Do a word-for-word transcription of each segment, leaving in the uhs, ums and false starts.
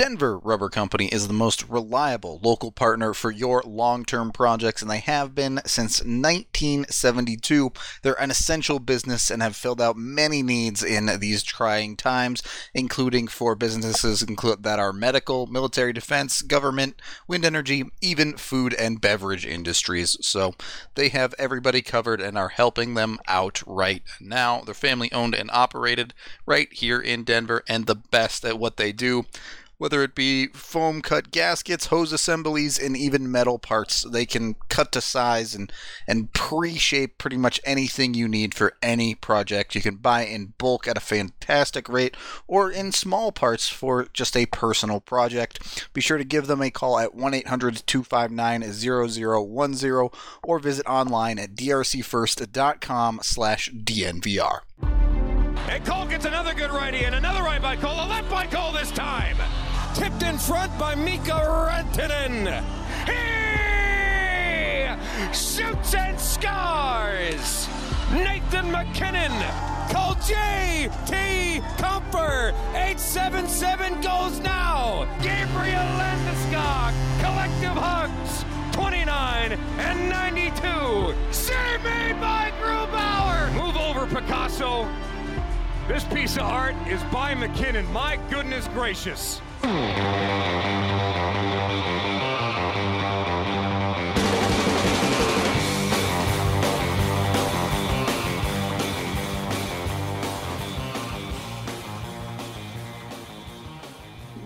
Denver Rubber Company is the most reliable local partner for your long-term projects, and they have been since nineteen seventy-two. They're an essential business and have filled out many needs in these trying times, including for businesses that are medical, military, defense, government, wind energy, even food and beverage industries. So they have everybody covered and are helping them out right now. They're family-owned and operated right here in Denver, and the best at what they do. Whether it be foam cut gaskets, hose assemblies, and even metal parts, they can cut to size and, and pre-shape pretty much anything you need for any project. You can buy in bulk at a fantastic rate or in small parts for just a personal project. Be sure to give them a call at one eight hundred two five nine zero zero one zero or visit online at d r c first dot com slash d n v r. And Cole gets another good righty and another right by Cole, a left by Cole this time. Tipped in front by Mika Rantanen. He shoots and scores. Nathan MacKinnon, Cole J T. Compher, eight seven seven goes now. Gabriel Landeskog, collective hugs, twenty-nine and ninety-two. Save made by Grubauer. Move over, Picasso. This piece of art is by MacKinnon. My goodness gracious.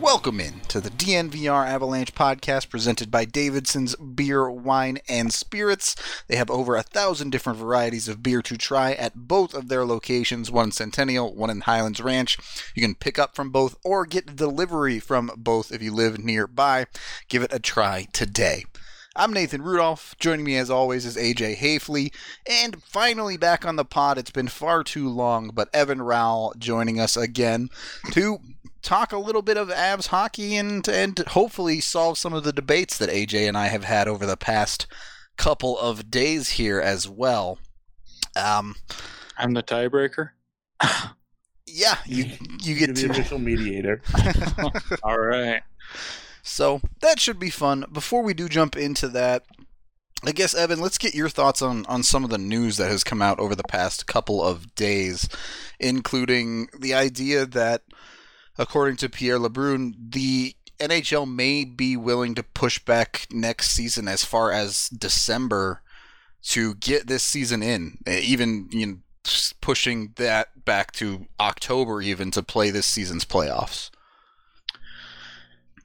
Welcome in to the D N V R Avalanche Podcast presented by Davidson's Beer, Wine, and Spirits. They have over a thousand different varieties of beer to try at both of their locations, one in Centennial, one in Highlands Ranch. You can pick up from both or get delivery from both if you live nearby. Give it a try today. I'm Nathan Rudolph. Joining me as always is A J Haefele. And finally back on the pod, it's been far too long, but Evan Rawal joining us again to talk a little bit of Avs hockey and, and hopefully solve some of the debates that A J and I have had over the past couple of days here as well. Um, I'm the tiebreaker? Yeah, you, you get to be the official mediator. All right. So that should be fun. Before we do jump into that, I guess, Evan, let's get your thoughts on, on some of the news that has come out over the past couple of days, including the idea that, according to Pierre Lebrun, the N H L may be willing to push back next season as far as December to get this season in, even you know, pushing that back to October even to play this season's playoffs.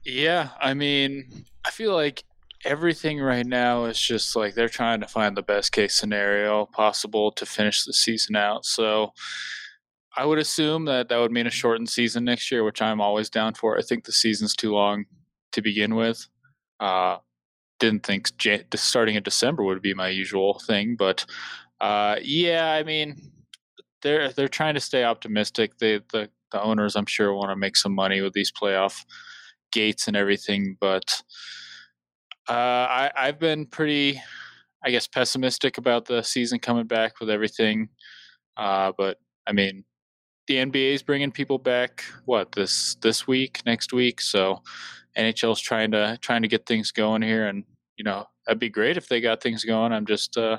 Yeah, I mean, I feel like everything right now is just like they're trying to find the best case scenario possible to finish the season out. So I would assume that that would mean a shortened season next year, which I'm always down for. I think the season's too long to begin with. Uh, didn't think Jan- starting in December would be my usual thing, but uh, yeah, I mean, they're they're trying to stay optimistic. They, the the owners, I'm sure, want to make some money with these playoff gates and everything, but uh, I, I've been pretty, I guess, pessimistic about the season coming back with everything. Uh, but I mean, the N B A is bringing people back what this this week, next week. So N H L's trying to trying to get things going here, and you know that'd be great if they got things going. I'm just, uh,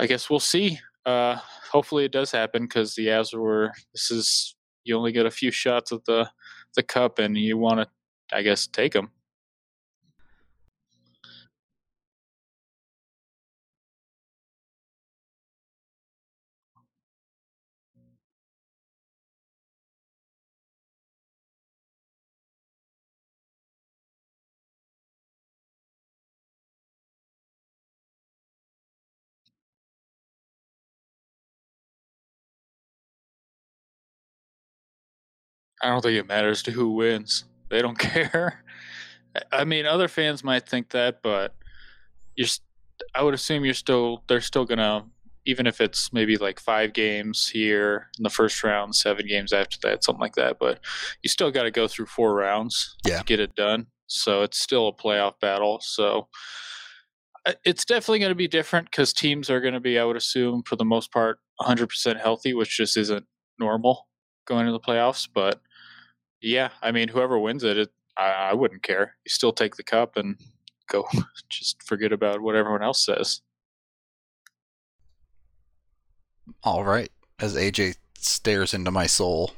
I guess we'll see. Uh, hopefully it does happen because the Avs were. This is you only get a few shots at the the cup, and you want to, I guess, take them. I don't think it matters to who wins. They don't care. I mean, other fans might think that, but you're, I would assume you're still, they're still going to, even if it's maybe like five games here in the first round, seven games after that, something like that, but you still got to go through four rounds yeah. to get it done. So it's still a playoff battle. So it's definitely going to be different because teams are going to be, I would assume, for the most part, one hundred percent healthy, which just isn't normal going to the playoffs, but yeah, I mean, whoever wins it, it, I, I wouldn't care. You still take the cup and go just forget about what everyone else says. All right. As A J stares into my soul.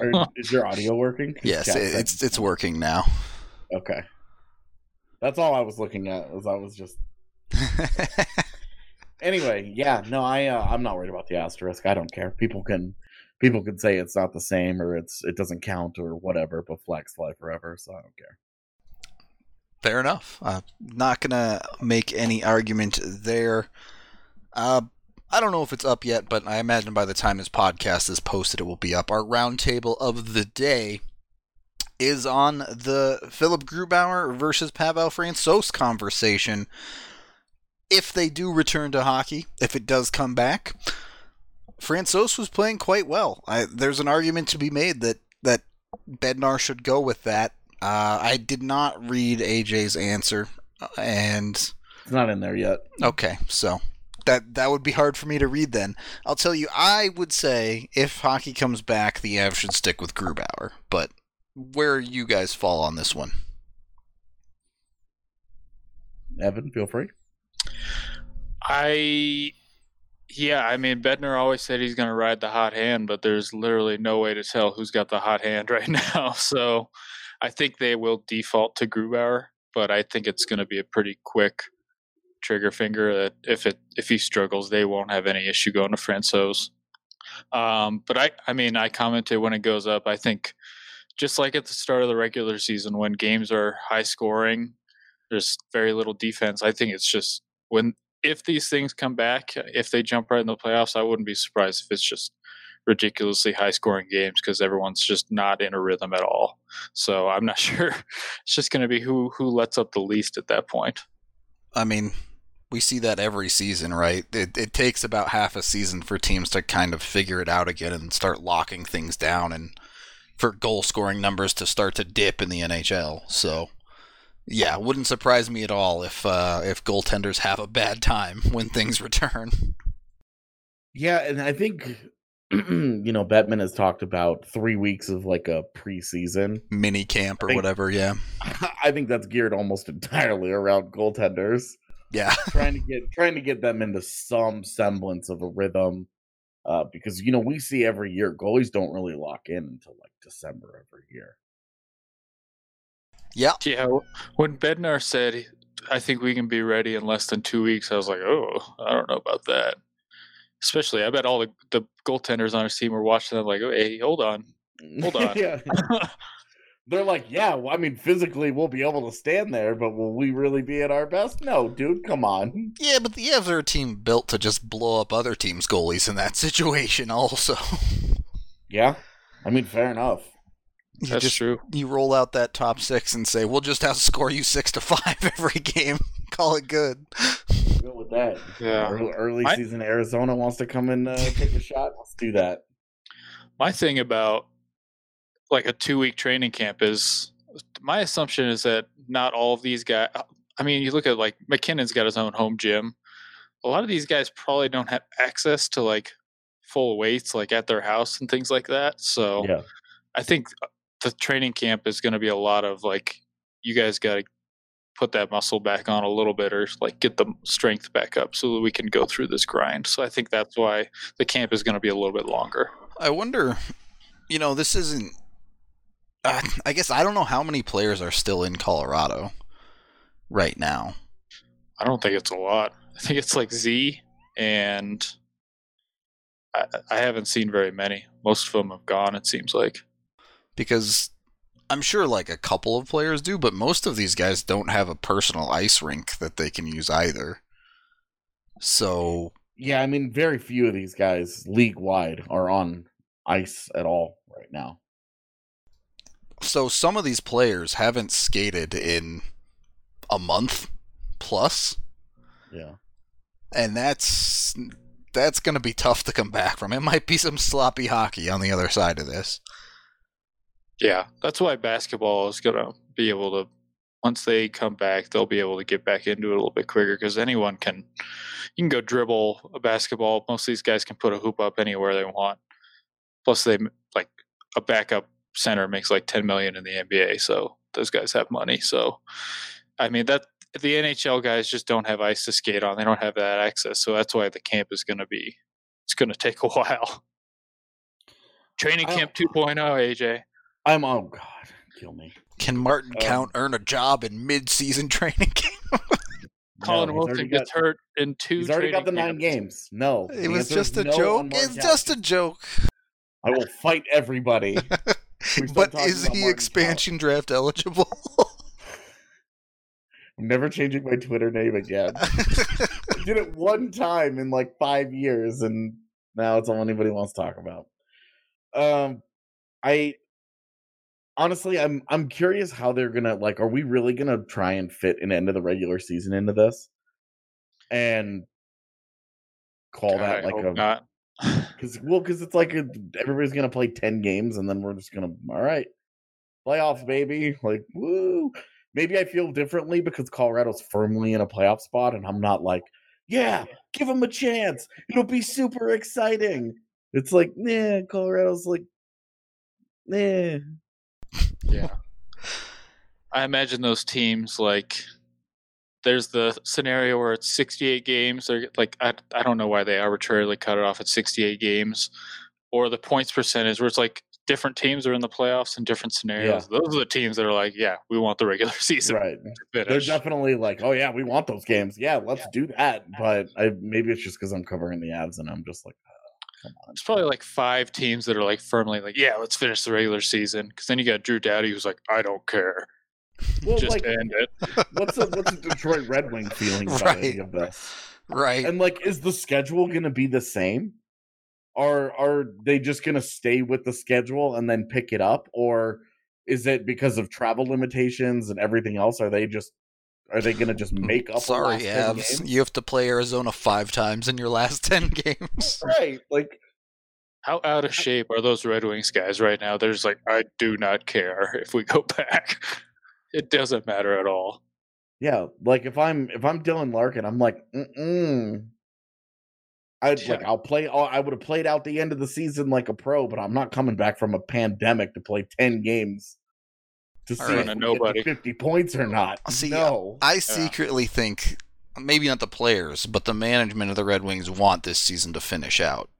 Are, is your audio working? Yes, it, it's it's working now. Okay. That's all I was looking at. Was I was just... Anyway, yeah, no, I uh, I'm not worried about the asterisk. I don't care. People can people can say it's not the same or it's it doesn't count or whatever, but flags fly forever, so I don't care. Fair enough. Uh, not gonna make any argument there. Uh, I don't know if it's up yet, but I imagine by the time this podcast is posted, it will be up. Our roundtable of the day is on the Philipp Grubauer versus Pavel Francouz conversation. If they do return to hockey, if it does come back, Francouz was playing quite well. I, there's an argument to be made that, that Bednar should go with that. Uh, I did not read A J's answer, and it's not in there yet. Okay, so that that would be hard for me to read then. I'll tell you, I would say if hockey comes back, the Avs should stick with Grubauer. But where you guys fall on this one? Evan, feel free. I, yeah, I mean, Bednar always said he's going to ride the hot hand, but there's literally no way to tell who's got the hot hand right now. So I think they will default to Grubauer, but I think it's going to be a pretty quick trigger finger that if it if he struggles, they won't have any issue going to Francouz. Um, but I, I mean, I commented when it goes up, I think just like at the start of the regular season, when games are high scoring, there's very little defense. I think it's just when if these things come back, if they jump right in the playoffs, I wouldn't be surprised if it's just ridiculously high scoring games because everyone's just not in a rhythm at all. So I'm not sure. It's just going to be who who lets up the least at that point. I mean, we see that every season, right? It, it takes about half a season for teams to kind of figure it out again and start locking things down and for goal scoring numbers to start to dip in the N H L. So yeah, wouldn't surprise me at all if uh, if goaltenders have a bad time when things return. Yeah, and I think, you know, Bettman has talked about three weeks of like a preseason mini camp or think, whatever. Yeah, I think that's geared almost entirely around goaltenders. Yeah, trying to get trying to get them into some semblance of a rhythm, uh, because you know we see every year goalies don't really lock in until like December every year. Yeah. Yeah. When Bednar said, I think we can be ready in less than two weeks, I was like, oh, I don't know about that. Especially, I bet all the, the goaltenders on our team were watching them like, oh, hey, hold on. Hold on. Yeah. They're like, yeah, well, I mean, physically we'll be able to stand there, but will we really be at our best? No, dude, come on. Yeah, but the Avs are a team built to just blow up other teams' goalies in that situation also. Yeah. I mean, fair enough. You That's just, true. You roll out that top six and say, we'll just outscore you six to five every game. Call it good. Go with that. Yeah. Early, early My, season Arizona wants to come and uh, take a shot. Let's do that. My thing about like a two-week training camp is my assumption is that not all of these guys – I mean, you look at like McKinnon's got his own home gym. A lot of these guys probably don't have access to like full weights like at their house and things like that. So yeah. I think – the training camp is going to be a lot of like, you guys got to put that muscle back on a little bit or like get the strength back up so that we can go through this grind. So I think that's why the camp is going to be a little bit longer. I wonder, you know, this isn't, uh, I guess I don't know how many players are still in Colorado right now. I don't think it's a lot. I think it's like Z and I, I haven't seen very many. Most of them have gone, it seems like. Because I'm sure like a couple of players do, but most of these guys don't have a personal ice rink that they can use either. So yeah, I mean, very few of these guys league-wide are on ice at all right now. So some of these players haven't skated in a month plus. Yeah. And that's that's going to be tough to come back from. It might be some sloppy hockey on the other side of this. Yeah, that's why basketball is going to be able to, once they come back, they'll be able to get back into it a little bit quicker because anyone can, you can go dribble a basketball. Most of these guys can put a hoop up anywhere they want. Plus, they like a backup center makes like ten million in the N B A. So those guys have money. So, I mean, that the N H L guys just don't have ice to skate on. They don't have that access. So that's why the camp is going to be, it's going to take a while. Training camp two point oh, A J. I'm, oh God, kill me. Can Martin um, Kaut earn a job in mid-season training camp? Colin no, Wilson gets got, hurt in two. He's already got the nine games. games. No, it was just a no joke. It's Kaut. Just a joke. I will fight everybody. But is he expansion Kaut. Draft eligible? I'm never changing my Twitter name again. I did it one time in like five years, and now it's all anybody wants to talk about. Um, I honestly, I'm I'm curious how they're gonna like. Are we really gonna try and fit an end of the regular season into this, and call God, that I like hope a not. Because well, because it's like a, everybody's gonna play ten games, and then we're just gonna all right, playoffs, baby. Like woo. Maybe I feel differently because Colorado's firmly in a playoff spot, and I'm not like, yeah, give them a chance. It'll be super exciting. It's like, nah, Colorado's like, nah. Yeah. I imagine those teams, like, there's the scenario where it's sixty-eight games. They're like, I, I don't know why they arbitrarily cut it off at sixty-eight games. Or the points percentage where it's like different teams are in the playoffs in different scenarios. Yeah. Those are the teams that are like, yeah, we want the regular season. Right. They're definitely like, oh, yeah, we want those games. Yeah, let's yeah. do that. But I, maybe it's just because I'm covering the Avs and I'm just like, there's probably like five teams that are like firmly like, yeah, let's finish the regular season. Because then you got Drew Doughty who's like, I don't care. Well, just like, end it. What's a, what's a Detroit Red Wing feeling about right. any of this? Right. And like, is the schedule going to be the same? Are are they just going to stay with the schedule and then pick it up? Or is it because of travel limitations and everything else? Are they just Are they going to just make up? Sorry, Avs. You have to play Arizona five times in your last ten games. Right. Like, how out of shape are those Red Wings guys right now? They're just like, I do not care if we go back. It doesn't matter at all. Yeah. Like if I'm if I'm Dylan Larkin, I'm like, mm-mm. I'd yeah. like I'll play. I would have played out the end of the season like a pro, but I'm not coming back from a pandemic to play ten games. To see if nobody. fifty points or not. See, no. I, I yeah. secretly think, maybe not the players, but the management of the Red Wings want this season to finish out.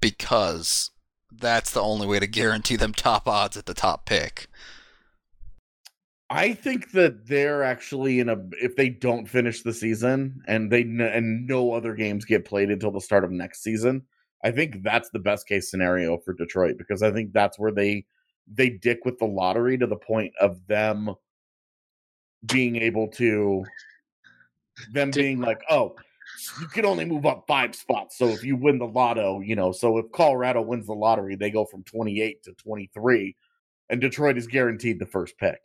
Because that's the only way to guarantee them top odds at the top pick. I think that they're actually in a... If they don't finish the season, and they and no other games get played until the start of next season, I think that's the best case scenario for Detroit. Because I think that's where they... they dick with the lottery to the point of them being able to them being like, oh, you can only move up five spots. So if you win the lotto, you know, so if Colorado wins the lottery, they go from twenty-eight to twenty-three and Detroit is guaranteed the first pick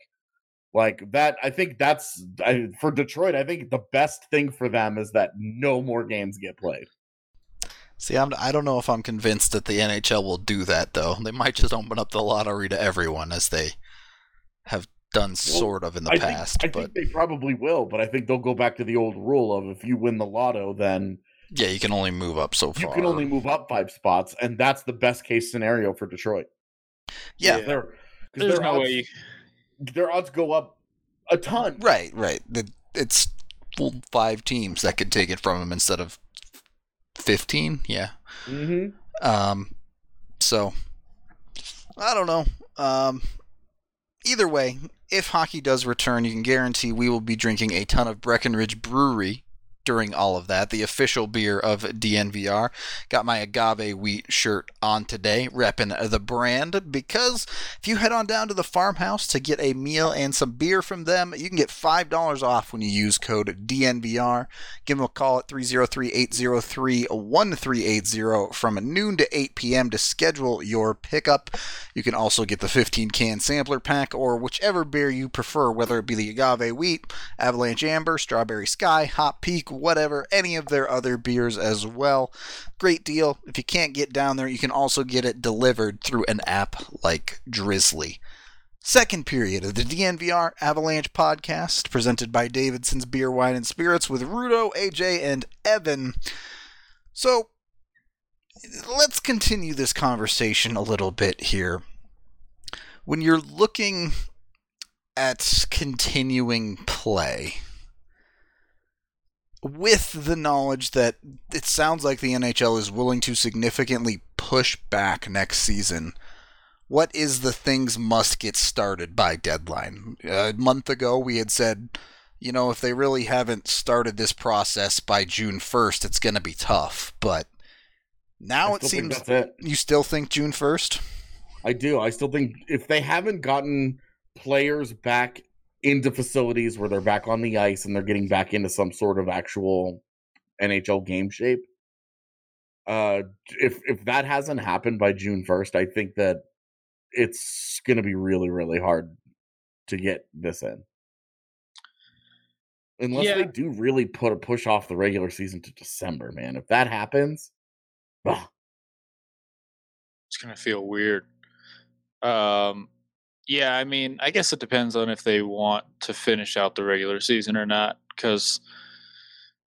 like that. I think that's I, for Detroit. I think the best thing for them is that no more games get played. See, I'm, I don't know if I'm convinced that the N H L will do that, though. They might just open up the lottery to everyone, as they have done sort of in the I past. Think, I but... think they probably will, but I think they'll go back to the old rule of if you win the lotto, then... Yeah, you can only move up so far. You can only move up five spots, and that's the best-case scenario for Detroit. Yeah. yeah they're, There's their no odds, way. You... Their odds go up a ton. Right, right. It's five teams that could take it from them instead of fifteen, yeah. Mm-hmm. Um, so, I don't know. Um, either way, if hockey does return, you can guarantee we will be drinking a ton of Breckenridge Brewery during all of that, the official beer of D N V R. Got my agave wheat shirt on today, repping the brand, because if you head on down to the farmhouse to get a meal and some beer from them, you can get five dollars off when you use code D N V R. Give them a call at three oh three, eight oh three, one three eight oh from noon to eight p.m. to schedule your pickup. You can also get the fifteen-can sampler pack or whichever beer you prefer, whether it be the agave wheat, Avalanche Amber, Strawberry Sky, Hot Peak, whatever, any of their other beers as well. Great deal. If you can't get down there, you can also get it delivered through an app like Drizzly. Second period of the D N V R Avalanche Podcast, presented by Davidson's Beer, Wine, and Spirits with Rudo, A J, and Evan. So, let's continue this conversation a little bit here. when you're looking at continuing play, with the knowledge that it sounds like the N H L is willing to significantly push back next season, what is the things must get started by deadline? A month ago, we had said, you know, if they really haven't started this process by June first, it's going to be tough. But now it seems it. You still think June first? I do. I still think if they haven't gotten players back into facilities where they're back on the ice and they're getting back into some sort of actual N H L game shape. Uh, if if that hasn't happened by June first, I think that it's going to be really, really hard to get this in. Unless yeah. they do really put a push off the regular season to December, man. If that happens, ugh. It's going to feel weird. Um, Yeah, I mean, I guess it depends on if they want to finish out the regular season or not, because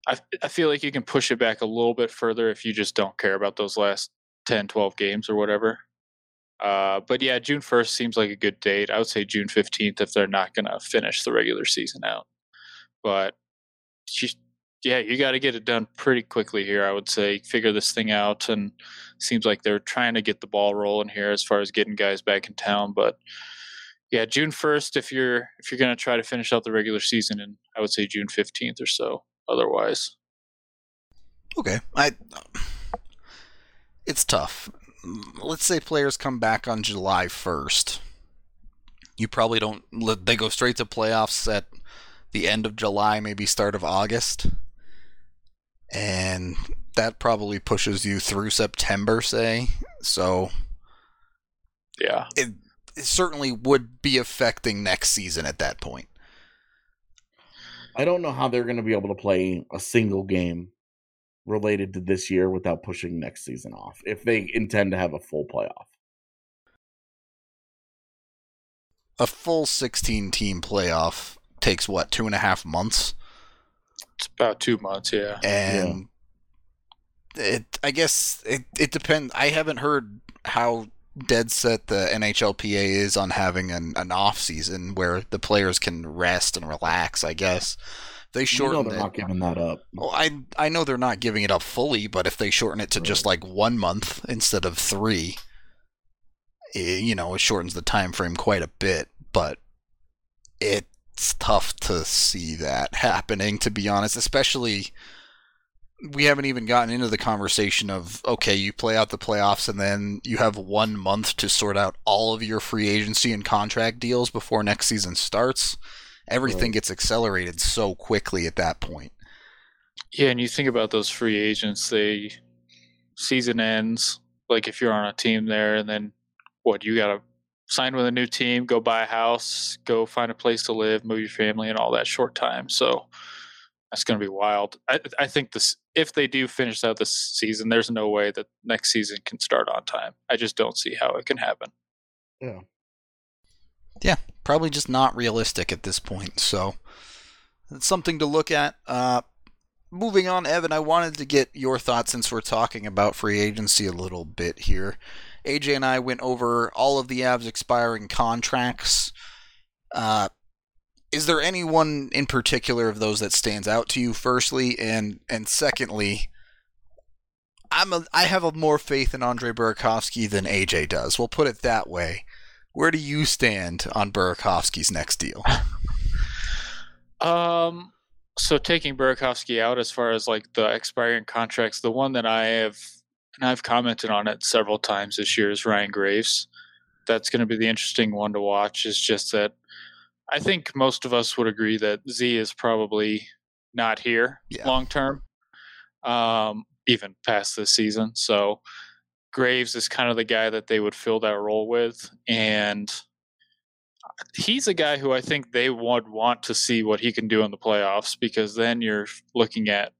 I, I feel like you can push it back a little bit further if you just don't care about those last ten, twelve games or whatever. Uh, but yeah, June first seems like a good date. I would say June fifteenth if they're not going to finish the regular season out. But yeah, you got to get it done pretty quickly here, I would say. Figure this thing out, and seems like they're trying to get the ball rolling here as far as getting guys back in town, but yeah, June first if you're if you're going to try to finish out the regular season, and I would say June fifteenth or so otherwise. Okay. I It's tough. Let's say players come back on July first. You probably don't they go straight to playoffs at the end of July, maybe start of August. And that probably pushes you through September, say. So yeah. It, It certainly would be affecting next season at that point. I don't know how they're going to be able to play a single game related to this year without pushing next season off, if they intend to have a full playoff. A full sixteen-team playoff takes, what, two and a half months? It's about two months, yeah. And yeah. It, I guess it, it depends. I haven't heard how dead set the N H L P A is on having an, an off season where the players can rest and relax. I guess they shorten. You know they're it. Not giving that up. Well, I I know they're not giving it up fully, but if they shorten it to right. just like one month instead of three, it, you know, it shortens the time frame quite a bit. But it's tough to see that happening, to be honest, especially. We haven't even gotten into the conversation of, okay, you play out the playoffs and then you have one month to sort out all of your free agency and contract deals before next season starts. Everything right. gets accelerated so quickly at that point. Yeah, and you think about those free agents, they season ends, like if you're on a team there, and then what, you got to sign with a new team, go buy a house, go find a place to live, move your family, and all that short time. So that's going to be wild. I, I think this, if they do finish out this season, there's no way that next season can start on time. I just don't see how it can happen. Yeah. Yeah, probably just not realistic at this point. So it's something to look at. Uh, moving on, Evan, I wanted to get your thoughts since we're talking about free agency a little bit here. A J and I went over all of the Avs expiring contracts. Uh, Is there anyone in particular of those that stands out to you, firstly? And and secondly, I'm a, I have a more faith in Andre Burakovsky than A J does. We'll put it that way. Where do you stand on Burakovsky's next deal? um, So taking Burakovsky out as far as like the expiring contracts, the one that I have, and I've commented on it several times this year, is Ryan Graves. That's going to be the interesting one to watch, is just that I think most of us would agree that Z is probably not here yeah. long term, um, even past this season. So Graves is kind of the guy that they would fill that role with. And he's a guy who I think they would want to see what he can do in the playoffs, because then you're looking at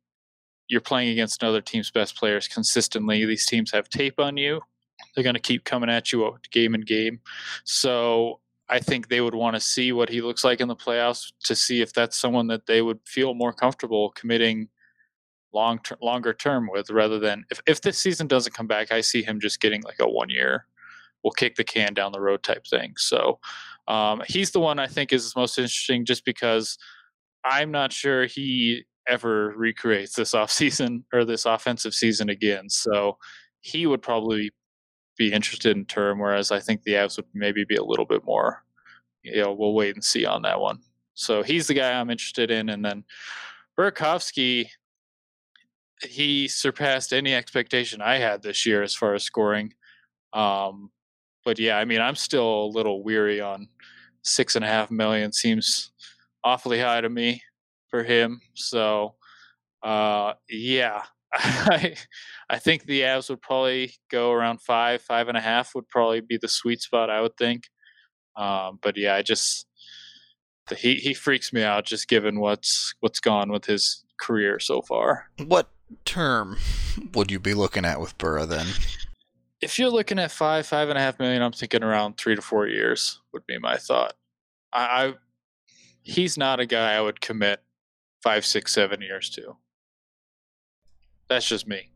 you're playing against another team's best players consistently. These teams have tape on you. They're going to keep coming at you game and game. So I think they would want to see what he looks like in the playoffs to see if that's someone that they would feel more comfortable committing long ter- longer term with, rather than if, if this season doesn't come back, I see him just getting like a one year, we'll kick the can down the road type thing. So um, he's the one I think is most interesting, just because I'm not sure he ever recreates this off season or this offensive season again. So he would probably be interested in term, whereas I think the Avs would maybe be a little bit more, you know, we'll wait and see on that one. So he's the guy I'm interested in. And then Burakovsky, he surpassed any expectation I had this year as far as scoring. Um, but yeah, I mean, I'm still a little weary on six and a half million. Seems awfully high to me for him. So uh, yeah, I, I think the Avs would probably go around five, five and a half would probably be the sweet spot, I would think. Um, but yeah, I just, he, he freaks me out just given what's, what's gone with his career so far. What term would you be looking at with Burrow then? If you're looking at five, five and a half million, I'm thinking around three to four years would be my thought. I, I he's not a guy I would commit five, six, seven years to. That's just me.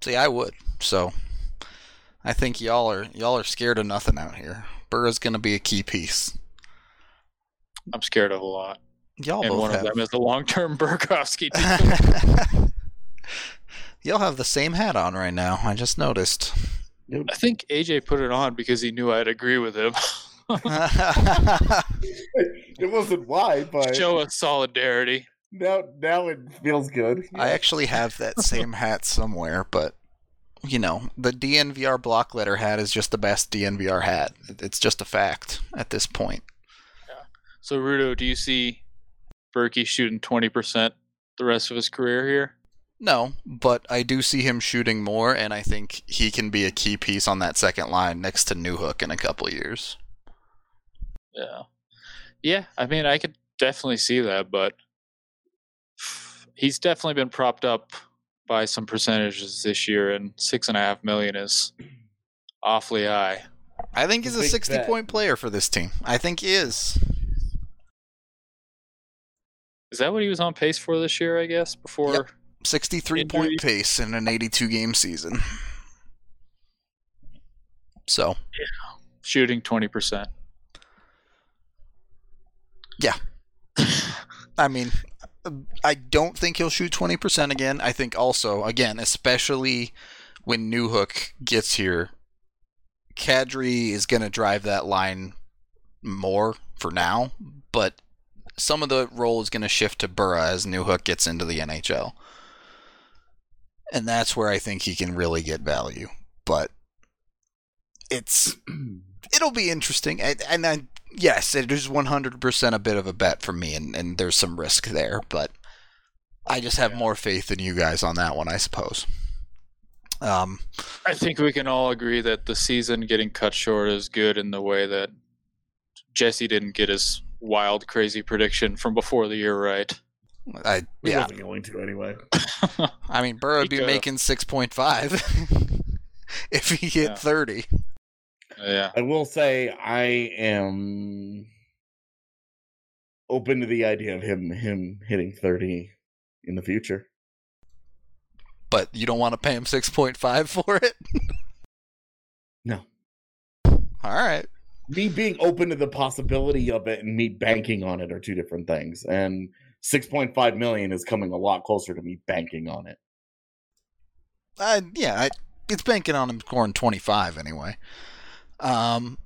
See, I would. So I think y'all are y'all are scared of nothing out here. Burrow's going to be a key piece. I'm scared of a lot. Y'all and both one have. Of them is the long-term Burakovsky. Y'all have the same hat on right now. I just noticed. I think A J put it on because he knew I'd agree with him. It wasn't why, but show us solidarity. Now, now it feels good. Yeah. I actually have that same hat somewhere, but. You know, the D N V R block letter hat is just the best D N V R hat. It's just a fact at this point. Yeah. So, Rudo, do you see Berkey shooting twenty percent the rest of his career here? No, but I do see him shooting more, and I think he can be a key piece on that second line next to Newhook in a couple of years. Yeah. Yeah, I mean, I could definitely see that, but he's definitely been propped up by some percentages this year, and six and a half million is awfully high. I think he's a sixty-point player for this team. I think he is. Is that what he was on pace for this year? I guess before yep. sixty-three-point pace in an eighty-two-game season. So, yeah. Shooting twenty percent. Yeah, I mean. I don't think he'll shoot twenty percent again. I think also, again, especially when Newhook gets here, Kadri is going to drive that line more for now, but some of the role is going to shift to Burrow as Newhook gets into the N H L. And that's where I think he can really get value. But it's it'll be interesting. And I Yes, it is one hundred percent a bit of a bet for me, and, and there's some risk there, but I just have yeah. more faith than you guys on that one, I suppose. Um, I think we can all agree that the season getting cut short is good in the way that Jesse didn't get his wild, crazy prediction from before the year right. I, yeah. He wasn't going to anyway. I mean, Burrow would be could've. making six point five if he hit yeah. thirty. Yeah. I will say I am open to the idea of him him hitting thirty in the future. But you don't want to pay him six point five for it? No. All right. Me being open to the possibility of it and me banking on it are two different things. And six point five million is coming a lot closer to me banking on it. Uh, yeah, I, it's banking on him scoring twenty-five anyway. Um,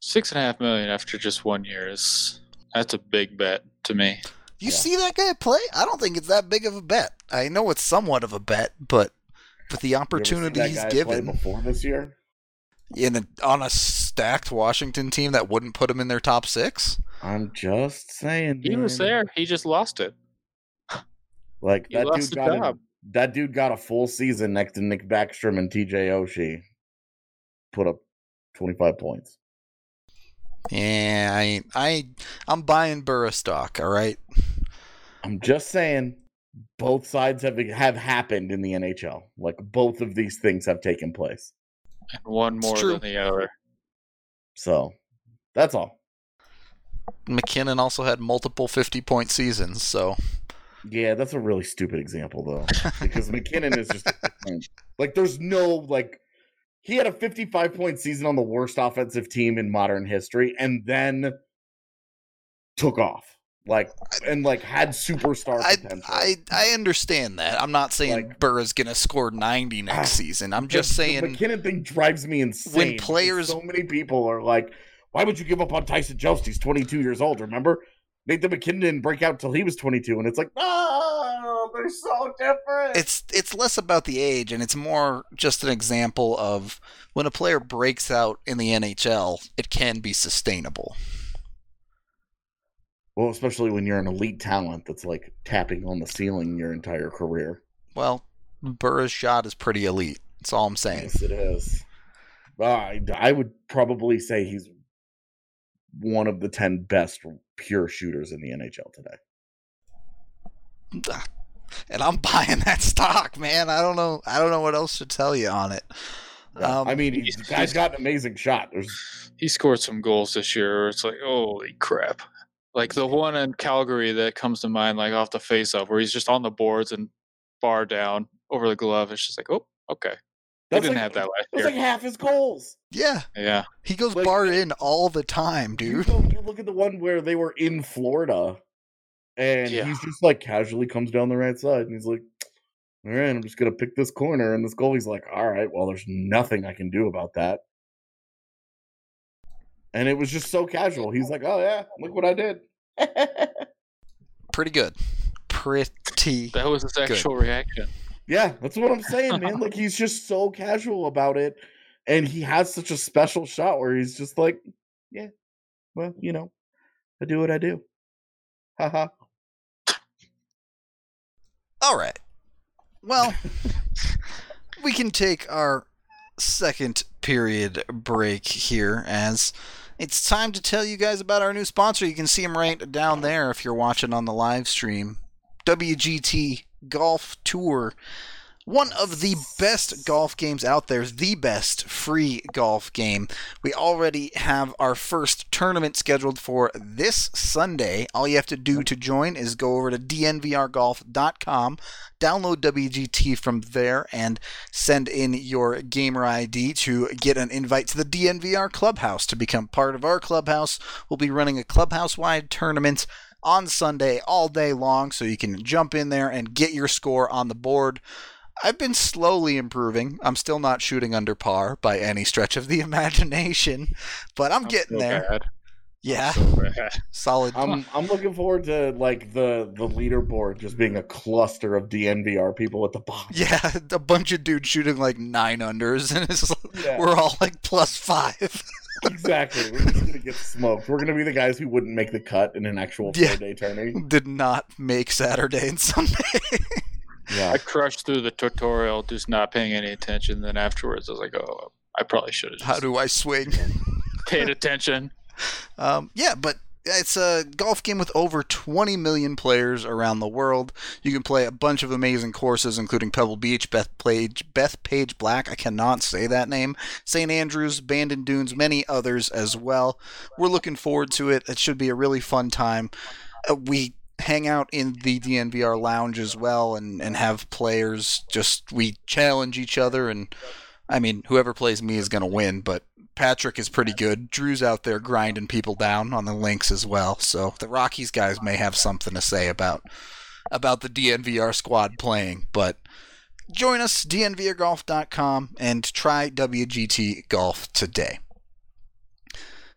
six and a half million after just one year is that's a big bet to me. You yeah. see that guy play? I don't think it's that big of a bet. I know it's somewhat of a bet, but with the opportunity he's given before this year, in a, on a stacked Washington team that wouldn't put him in their top six. I'm just saying, dude. He was there. He just lost it. Like that dude got a, that dude got a full season next to Nick Backstrom and T J Oshie. Put up twenty-five points. Yeah, I, I, I'm buying Burrow stock. All right. I'm just saying, both sides have have happened in the N H L. Like both of these things have taken place. And one more than the other. So, that's all. MacKinnon also had multiple fifty-point seasons. So. Yeah, that's a really stupid example though, because MacKinnon is just like there's no like. He had a fifty-five point season on the worst offensive team in modern history and then took off. Like and like had superstar potential. I, I I understand that. I'm not saying like, Burr is gonna score ninety next uh, season. I'm just the, saying the MacKinnon thing drives me insane. When players, so many people are like, "Why would you give up on Tyson Jost? He's twenty-two years old." Remember, Nathan MacKinnon didn't break out till he was twenty-two, and it's like, oh, they're so different. It's it's less about the age, and it's more just an example of when a player breaks out in the N H L, it can be sustainable. Well, especially when you're an elite talent that's like tapping on the ceiling your entire career. Well, Burr's shot is pretty elite. That's all I'm saying. Yes, it is. Uh, I would probably say he's one of the ten best pure shooters in the N H L today. And I'm buying that stock, man. I don't know. I don't know what else to tell you on it. Yeah. Um, I mean, he's, the guy's got an amazing shot. There's... He scored some goals this year. It's like, holy crap. Like the one in Calgary that comes to mind, like off the face-off, where he's just on the boards and bar down over the glove. It's just like, oh, okay. He didn't like, have that last year. That's like half his goals. Yeah. Yeah. He goes like, bar in all the time, dude. You, know, you look at the one where they were in Florida, and yeah. he's just like casually comes down the right side, and he's like, all right, I'm just going to pick this corner. And this goalie's like, all right, well, there's nothing I can do about that. And it was just so casual. He's like, oh, yeah, look what I did. Pretty good. Pretty That was his actual good. reaction. Yeah, that's what I'm saying, man. Like, he's just so casual about it. And he has such a special shot where he's just like, yeah, well, you know, I do what I do. Haha. All right. Well, we can take our second period break here as it's time to tell you guys about our new sponsor. You can see him right down there if you're watching on the live stream. W G T Golf Tour, one of the best golf games out there, the best free golf game. We already have our first tournament scheduled for this Sunday. All you have to do to join is go over to d n v r golf dot com, download W G T from there, and send in your gamer I D to get an invite to the D N V R Clubhouse to become part of our clubhouse. We'll be running a clubhouse-wide tournament on Sunday all day long, so you can jump in there and get your score on the board. I've been slowly improving. I'm still not shooting under par by any stretch of the imagination, but I'm, I'm getting there. Bad. Yeah, I'm solid. I'm I'm looking forward to like the the leaderboard just being a cluster of D N V R people at the bottom. Yeah, a bunch of dudes shooting like nine unders, and it's like, yeah. we're all like plus five. Exactly. We're just going to get smoked. We're going to be the guys who wouldn't make the cut in an actual yeah. four-day tourney. Did not make Saturday and Sunday. Yeah. I crushed through the tutorial, just not paying any attention. Then afterwards, I was like, oh, I probably should have just... How do I swing? Paid attention. Um, yeah, but... It's a golf game with over twenty million players around the world. You can play a bunch of amazing courses, including Pebble Beach, Bethpage, Bethpage Black, I cannot say that name, Saint Andrews, Bandon Dunes, many others as well. We're looking forward to it. It should be a really fun time. Uh, we hang out in the D N V R lounge as well and, and have players just, we challenge each other. And, I mean, whoever plays me is going to win, but Patrick is pretty good. Drew's out there grinding people down on the links as well. So the Rockies guys may have something to say about about the D N V R squad playing. But join us, d n v r golf dot com, and try W G T Golf today.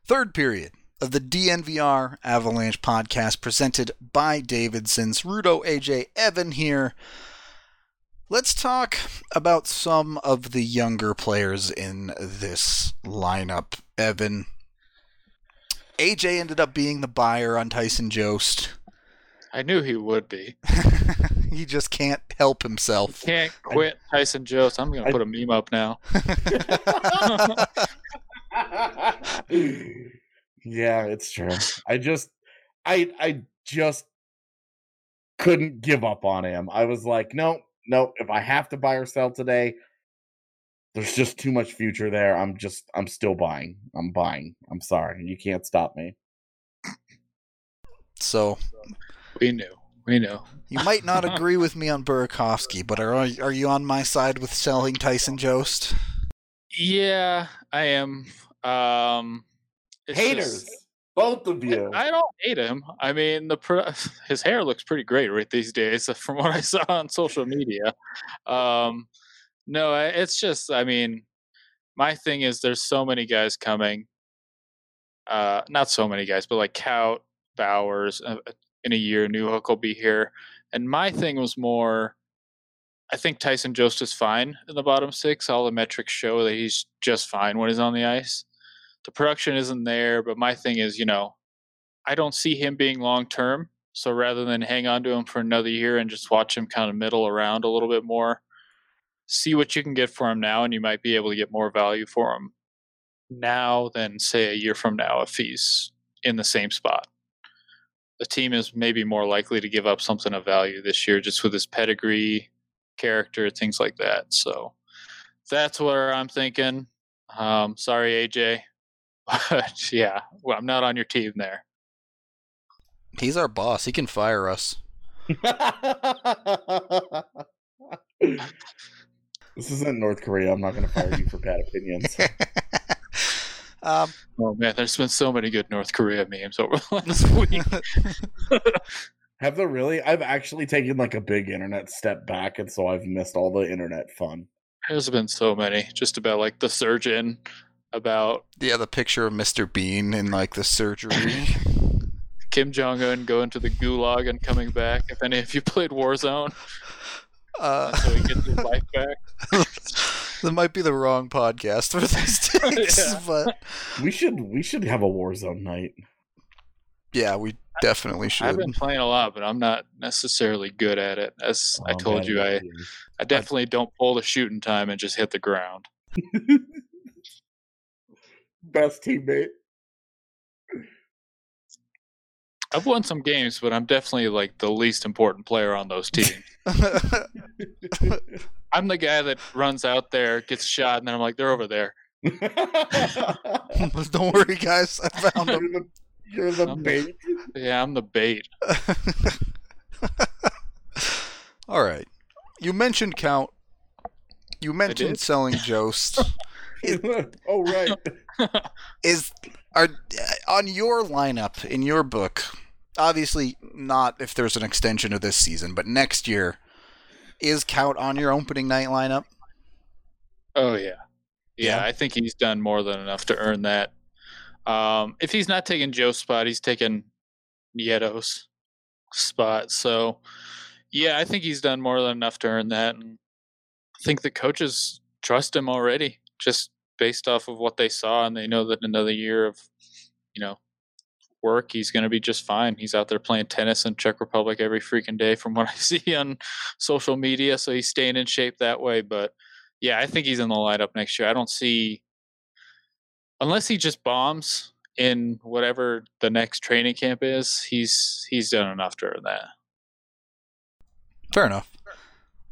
Third period of the D N V R Avalanche podcast presented by Davidson's. Rudo, A J, Evan here. Let's talk about some of the younger players in this lineup, Evan. A J ended up being the buyer on Tyson Jost. I knew he would be. He just can't help himself. He can't quit I, Tyson Jost. I'm going to put a meme up now. Yeah, it's true. I just, I, I just couldn't give up on him. I was like, no. No, if I have to buy or sell today, there's just too much future there. I'm just, I'm still buying. I'm buying. I'm sorry. You can't stop me. So. We knew. We knew. You might not agree with me on Burakovsky, but are are you on my side with selling Tyson Jost? Yeah, I am. Um, Haters, just, both of you. I, I don't hate him. I mean, the his hair looks pretty great right these days, from what I saw on social media. Um, no, it's just, I mean, my thing is there's so many guys coming. Uh, not so many guys, but like Kaut, Bowers, uh, in a year, Newhook will be here. And my thing was more, I think Tyson Jost is fine in the bottom six. All the metrics show that he's just fine when he's on the ice. The production isn't there, but my thing is, you know, I don't see him being long-term. So rather than hang on to him for another year and just watch him kind of middle around a little bit more, see what you can get for him now, and you might be able to get more value for him now than, say, a year from now if he's in the same spot. The team is maybe more likely to give up something of value this year just with his pedigree, character, things like that. So that's where I'm thinking. Um, sorry, A J. But yeah, well, I'm not on your team there. He's our boss. He can fire us. This isn't North Korea. I'm not going to fire you for bad opinions. Um, oh man, there's been so many good North Korea memes over the last week. Have there really? I've actually taken like a big internet step back, and so I've missed all the internet fun. There's been so many, just about like the surgeon, about yeah, the picture of Mister Bean in like the surgery. Kim Jong Un going to the gulag and coming back. If any of you played Warzone, uh, so he gets his life back. That might be the wrong podcast for these things, yeah. But we should we should have a Warzone night. Yeah, we definitely should. I've been playing a lot, but I'm not necessarily good at it. As oh, I told man, you, I you. I definitely I... don't pull the shooting time and just hit the ground. Best teammate. I've won some games, but I'm definitely like the least important player on those teams. I'm the guy that runs out there, gets shot, and then I'm like, they're over there. Don't worry, guys. I found them. You're the, you're the I'm bait. The, yeah, I'm the bait. All right. You mentioned Count. You mentioned selling Jost. It, oh, right. Is are on your lineup, in your book, obviously not if there's an extension of this season, but next year, is Kaut on your opening night lineup? Oh, yeah. Yeah, yeah. I think he's done more than enough to earn that. Um, if he's not taking Joe's spot, he's taking Nieto's spot. So, yeah, I think he's done more than enough to earn that. And I think the coaches trust him already, just based off of what they saw. And they know that another year of, you know, work, he's going to be just fine. He's out there playing tennis in Czech Republic every freaking day from what I see on social media, so he's staying in shape that way. But yeah, I think he's in the lineup next year. I don't see, unless he just bombs in whatever the next training camp is, he's he's done enough to earn that. Fair enough.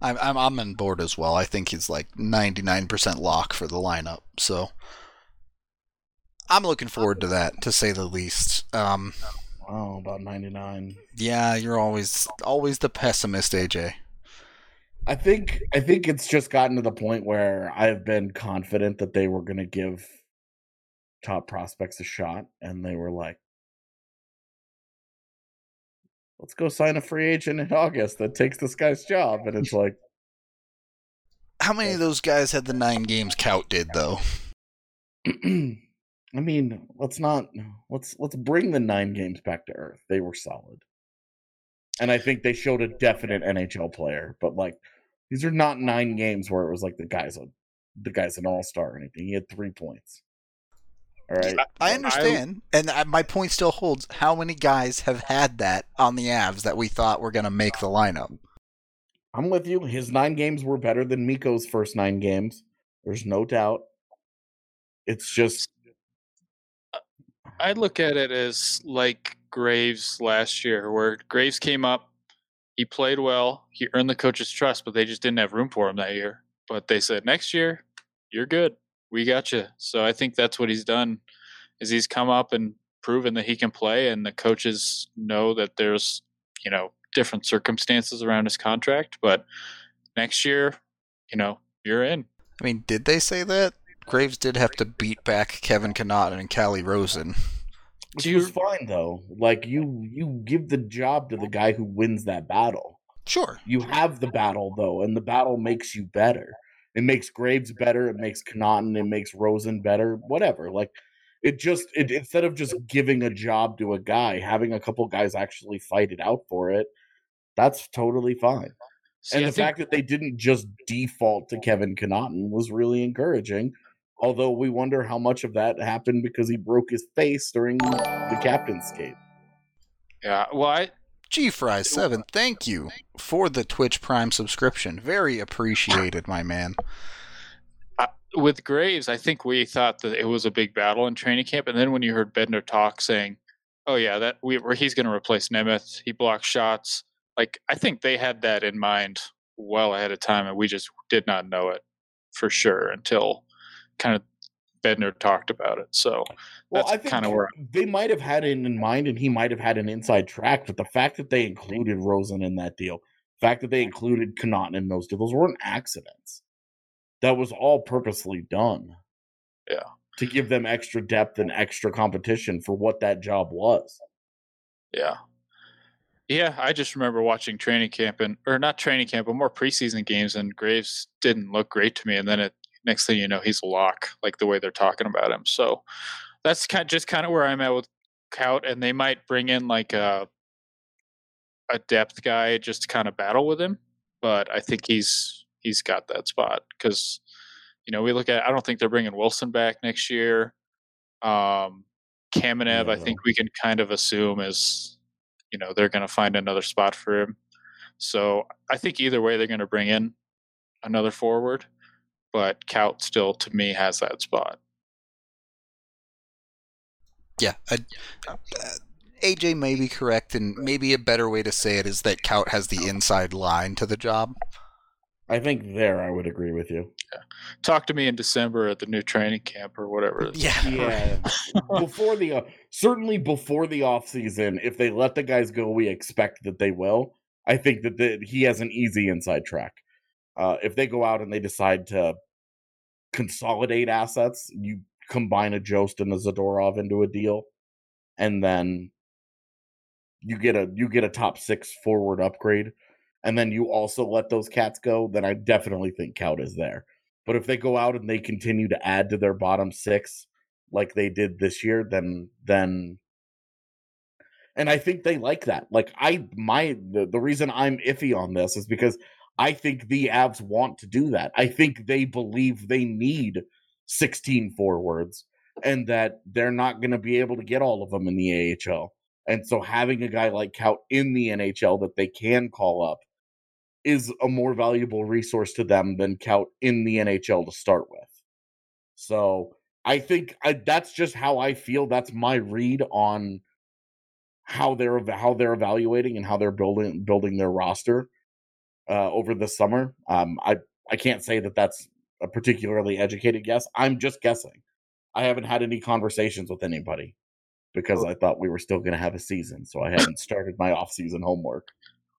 I'm I'm, I'm on board as well. I think he's like ninety-nine percent lock for the lineup, so I'm looking forward to that, to say the least. Um, oh, about ninety-nine. Yeah, you're always always the pessimist, A J. I think I think it's just gotten to the point where I've been confident that they were going to give top prospects a shot, and they were like, let's go sign a free agent in August that takes this guy's job. And it's like, how many of those guys had the nine games Kaut did, though? I mean, let's not let's let's bring the nine games back to earth. They were solid, and I think they showed a definite N H L player. But like, these are not nine games where it was like the guy's a the guy's an all-star or anything. He had three points. All right, I understand, I, and my point still holds. How many guys have had that on the Avs that we thought were going to make the lineup? I'm with you. His nine games were better than Mikko's first nine games. There's no doubt. It's just, I look at it as like Graves last year, where Graves came up, he played well, he earned the coach's trust, but they just didn't have room for him that year. But they said, next year, you're good. We got you. So I think that's what he's done, is he's come up and proven that he can play, and the coaches know that there's, you know, different circumstances around his contract. But next year, you know, you're in. I mean, did they say that? Graves did have to beat back Kevin Connauton and Callie Rosen. Which was fine, though. Like, you, you give the job to the guy who wins that battle. Sure. You have the battle, though, and the battle makes you better. It makes Graves better. It makes Connauton. It makes Rosen better. Whatever. Like, it just it, instead of just giving a job to a guy, having a couple guys actually fight it out for it, that's totally fine. See, and I the think... fact that they didn't just default to Kevin Connauton was really encouraging. Although we wonder how much of that happened because he broke his face during the captain's skate. Yeah. Well, I. G Fry seven, thank you for the Twitch Prime subscription. Very appreciated, my man. Uh, with Graves, I think we thought that it was a big battle in training camp, and then when you heard Bednar talk saying, oh, yeah, that we, he's going to replace Nemeth, he blocks shots. Like, I think they had that in mind well ahead of time, and we just did not know it for sure until kind of Bednar talked about it. So well, that's kind of where I'm... they might have had it in mind, and he might have had an inside track. But the fact that they included Rosen in that deal, the fact that they included Connaughton in those deals, weren't accidents. That was all purposely done. Yeah. To give them extra depth and extra competition for what that job was. Yeah. Yeah. I just remember watching training camp and, or not training camp, but more preseason games, and Graves didn't look great to me. And then it, next thing you know, he's a lock, like the way they're talking about him. So that's kind of just kind of where I'm at with Kaut, and they might bring in like a a depth guy just to kind of battle with him. But I think he's he's got that spot because, you know, we look at, I don't think they're bringing Wilson back next year. Um, Kamenev, I, I think we can kind of assume is, you know, they're going to find another spot for him. So I think either way they're going to bring in another forward. But Kaut still, to me, has that spot. Yeah. I, uh, A J may be correct, and maybe a better way to say it is that Kaut has the inside line to the job. I think there I would agree with you. Yeah. Talk to me in December at the new training camp or whatever. Yeah. yeah. before the uh, certainly before the offseason, if they let the guys go, we expect that they will. I think that the, he has an easy inside track. Uh, if they go out and they decide to consolidate assets, you combine a Jost and a Zadorov into a deal, and then you get a you get a top six forward upgrade, and then you also let those cats go, then I definitely think Kaut is there. But if they go out and they continue to add to their bottom six like they did this year, then then and I think they like that. Like I my the, the reason I'm iffy on this is because I think the Avs want to do that. I think they believe they need sixteen forwards and that they're not going to be able to get all of them in the A H L. And so having a guy like Kaut in the N H L that they can call up is a more valuable resource to them than Kaut in the N H L to start with. So I think I, that's just how I feel. That's my read on how they're how they're evaluating and how they're building building their roster. Uh, over the summer. Um, I, I can't say that that's a particularly educated guess. I'm just guessing. I haven't had any conversations with anybody because I thought we were still going to have a season, so I hadn't started my off-season homework.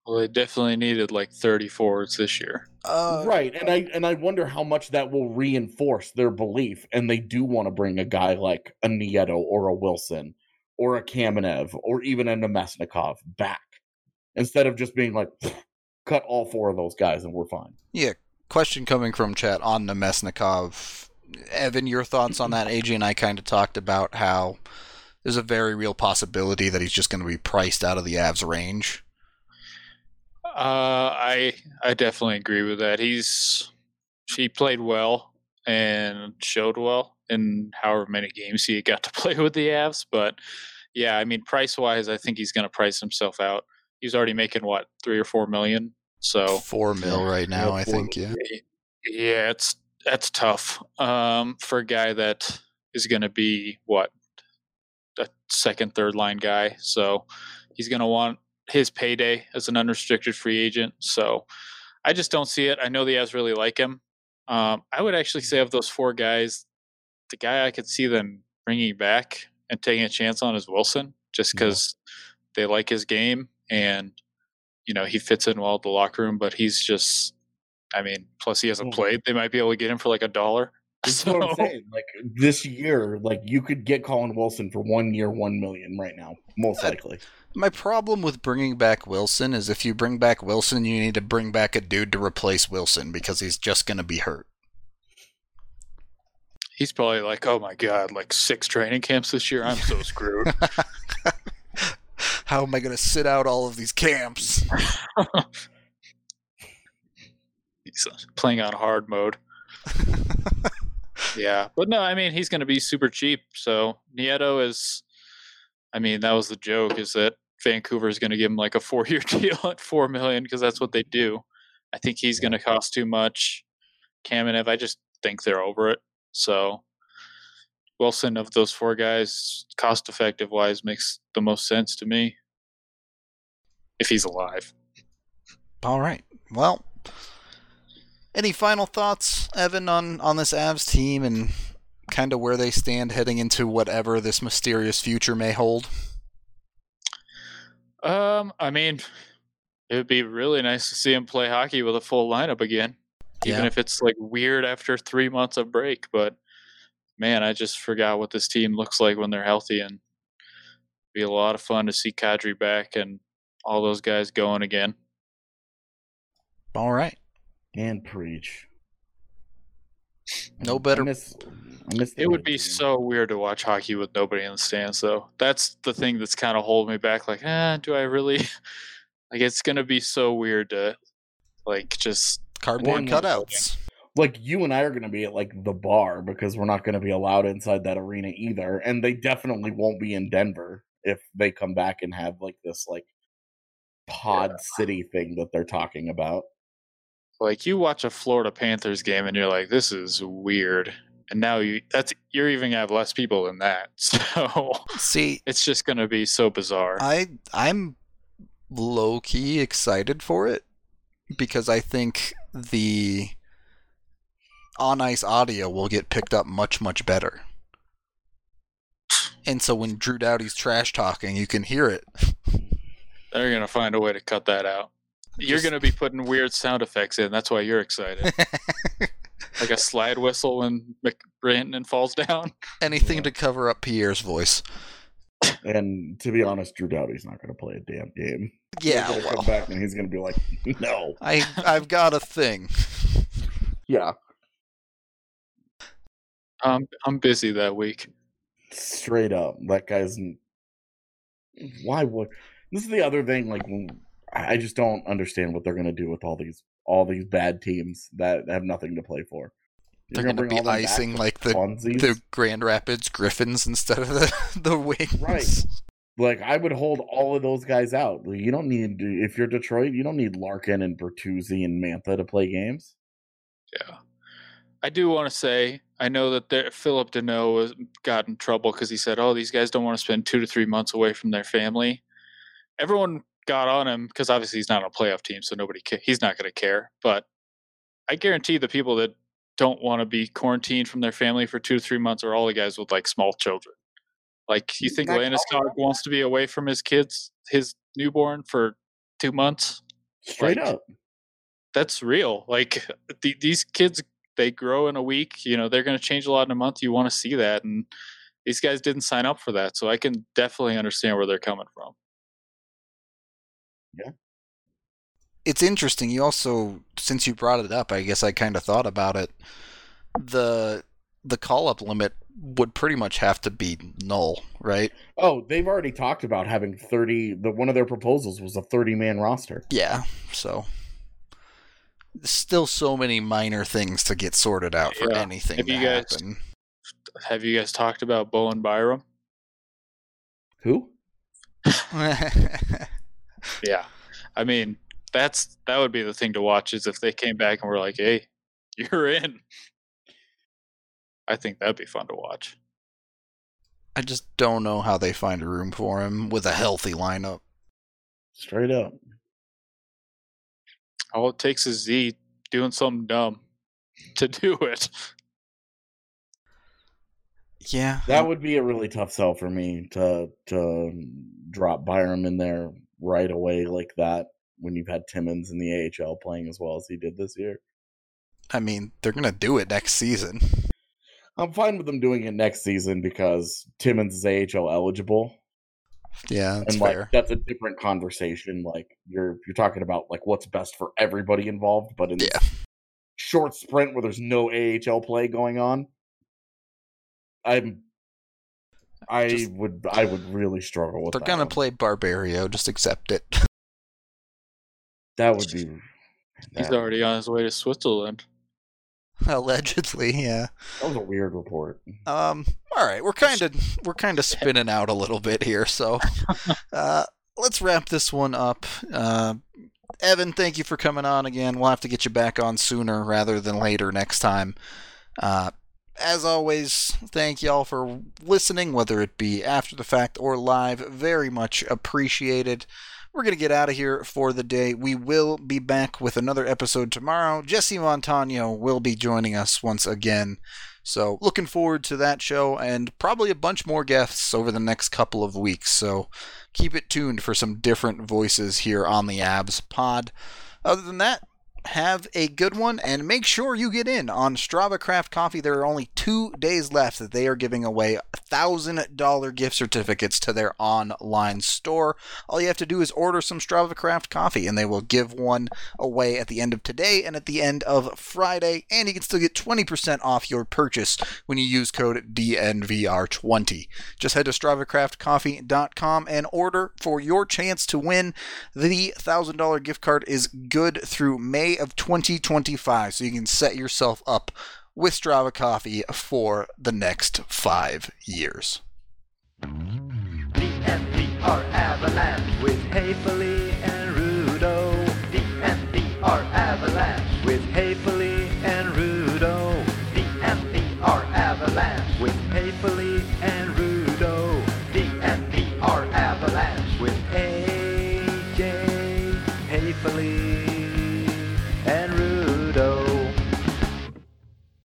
Well, they definitely needed like thirty forwards this year. Uh, right, and I and I wonder how much that will reinforce their belief, and they do want to bring a guy like a Nieto or a Wilson or a Kamenev or even a Namestnikov back instead of just being like... cut all four of those guys and we're fine. Yeah. Question coming from chat on Namestnikov. Evan, your thoughts on that? A J and I kind of talked about how there's a very real possibility that he's just going to be priced out of the Avs range. Uh, I I definitely agree with that. He's he played well and showed well in however many games he got to play with the Avs. But yeah, I mean, price-wise, I think he's going to price himself out. He's already making, what, three or four million? So four mil right now, I think, yeah. Yeah, it's that's tough um, for a guy that is going to be, what, a second, third line guy. So he's going to want his payday as an unrestricted free agent. So I just don't see it. I know the Avs really like him. Um, I would actually say of those four guys, the guy I could see them bringing back and taking a chance on is Wilson, just because yeah. they like his game. And, you know, he fits in well at the locker room, but he's just, I mean, plus he hasn't played. They might be able to get him for like a dollar. That's so, what I'm saying. Like this year, like you could get Colin Wilson for one year, one million right now, most likely. I, my problem with bringing back Wilson is if you bring back Wilson, you need to bring back a dude to replace Wilson because he's just going to be hurt. He's probably like, oh my God, like six training camps this year. I'm so screwed. How am I going to sit out all of these camps? He's playing on hard mode. Yeah, but no, I mean, he's going to be super cheap. So Nieto is, I mean, that was the joke, is that Vancouver is going to give him like a four-year deal at four million dollars because that's what they do. I think he's going to cost too much. Kamenev, I just think they're over it. So Wilson, of those four guys, cost-effective wise, makes the most sense to me if he's alive. All right. Well, any final thoughts, Evan, on, on this Avs team and kind of where they stand heading into whatever this mysterious future may hold? Um, I mean, it would be really nice to see him play hockey with a full lineup again, even yeah. if it's like weird after three months of break. But, man, I just forgot what this team looks like when they're healthy, and it'd be a lot of fun to see Kadri back and all those guys going again. All right. And preach. No better. I miss, I miss it would be game. So weird to watch hockey with nobody in the stands, though. That's the thing that's kind of holding me back. Like, eh, do I really? Like, it's going to be so weird to, like, just cardboard cutouts. Like, you and I are going to be at, like, the bar because we're not going to be allowed inside that arena either. And they definitely won't be in Denver if they come back and have, like, this, like, pod yeah. city thing that they're talking about. Like, you watch a Florida Panthers game and you're like, this is weird. And now you that's you're even going to have less people than that. So see, it's just going to be so bizarre. I, I'm low-key excited for it because I think the on-ice audio will get picked up much, much better. And so when Drew Doughty's trash-talking, you can hear it. They're going to find a way to cut that out. You're going to be putting weird sound effects in. That's why you're excited. Like a slide whistle when McBranton falls down. Anything yeah. to cover up Pierre's voice. And to be honest, Drew Doughty's not going to play a damn game. Yeah, he's gonna well. come back and he's going to be like, no. I, I've got a thing. Yeah. Um, I'm busy that week. Straight up. That guy's... Why would... This is the other thing, like... when I just don't understand what they're going to do with all these all these bad teams that have nothing to play for. You're they're going to be icing like the funsies? The Grand Rapids Griffins instead of the, the Wings. Right. Like, I would hold all of those guys out. You don't need, if you're Detroit, you don't need Larkin and Bertuzzi and Mantha to play games. Yeah. I do want to say, I know that there, Philip Deneau got in trouble because he said, oh, these guys don't want to spend two to three months away from their family. Everyone got on him because obviously he's not on a playoff team, so nobody ca- he's not going to care. But I guarantee the people that don't want to be quarantined from their family for two to three months are all the guys with like small children. Like, you think Landeskog wants to be away from his kids, his newborn, for two months? Straight like, up, that's real. Like th- these kids, they grow in a week. You know, they're going to change a lot in a month. You want to see that, and these guys didn't sign up for that, so I can definitely understand where they're coming from. Yeah. It's interesting. You also, since you brought it up, I guess I kind of thought about it. The the call-up limit would pretty much have to be null, right? Oh, they've already talked about having thirty. The one of their proposals was a thirty-man roster. Yeah. So still so many minor things to get sorted out for yeah. anything have to you guys, happen. Have you guys talked about Bowen Byram? Who? Yeah, I mean, that's that would be the thing to watch is if they came back and were like, hey, you're in. I think that'd be fun to watch. I just don't know how they find a room for him with a healthy lineup. Straight up. All it takes is Z doing something dumb to do it. Yeah. That would be a really tough sell for me to, to drop Byram in there right away like that when you've had Timmins in the A H L playing as well as he did this year. I mean, they're going to do it next season. I'm fine with them doing it next season because Timmins is A H L eligible. Yeah, that's and like fair. That's a different conversation. Like you're you're talking about like what's best for everybody involved, but in yeah. this short sprint where there's no A H L play going on, I'm I just, would I would really struggle with. They're that. They're gonna one. play Barbario. Just accept it. That would be. He's that. already on his way to Switzerland. Allegedly, yeah. That was a weird report. Um. All right, we're kind of we're kind of spinning out a little bit here, so uh, let's wrap this one up. Uh, Evan, thank you for coming on again. We'll have to get you back on sooner rather than later next time. Uh, as always, thank y'all for listening, whether it be after the fact or live. Very much appreciated. We're going to get out of here for the day. We will be back with another episode tomorrow. Jesse Montano will be joining us once again. So looking forward to that show and probably a bunch more guests over the next couple of weeks. So keep it tuned for some different voices here on the Abs Pod. Other than that, have a good one and make sure you get in on Strava Craft Coffee. There are only two days left that they are giving away one thousand dollars gift certificates to their online store. All you have to do is order some Strava Craft Coffee and they will give one away at the end of today and at the end of Friday. And you can still get twenty percent off your purchase when you use code D N V R twenty. Just head to strava craft coffee dot com and order for your chance to win. The one thousand dollars gift card is good through May of twenty twenty-five, so you can set yourself up with Strava Coffee for the next five years. D N V R Avalanche with Haefele and Rudo. D N V R Avalanche with Haefele and Rudo. D N V R Avalanche with Haefele and Rudo. D N V R Avalanche with A J Haefele.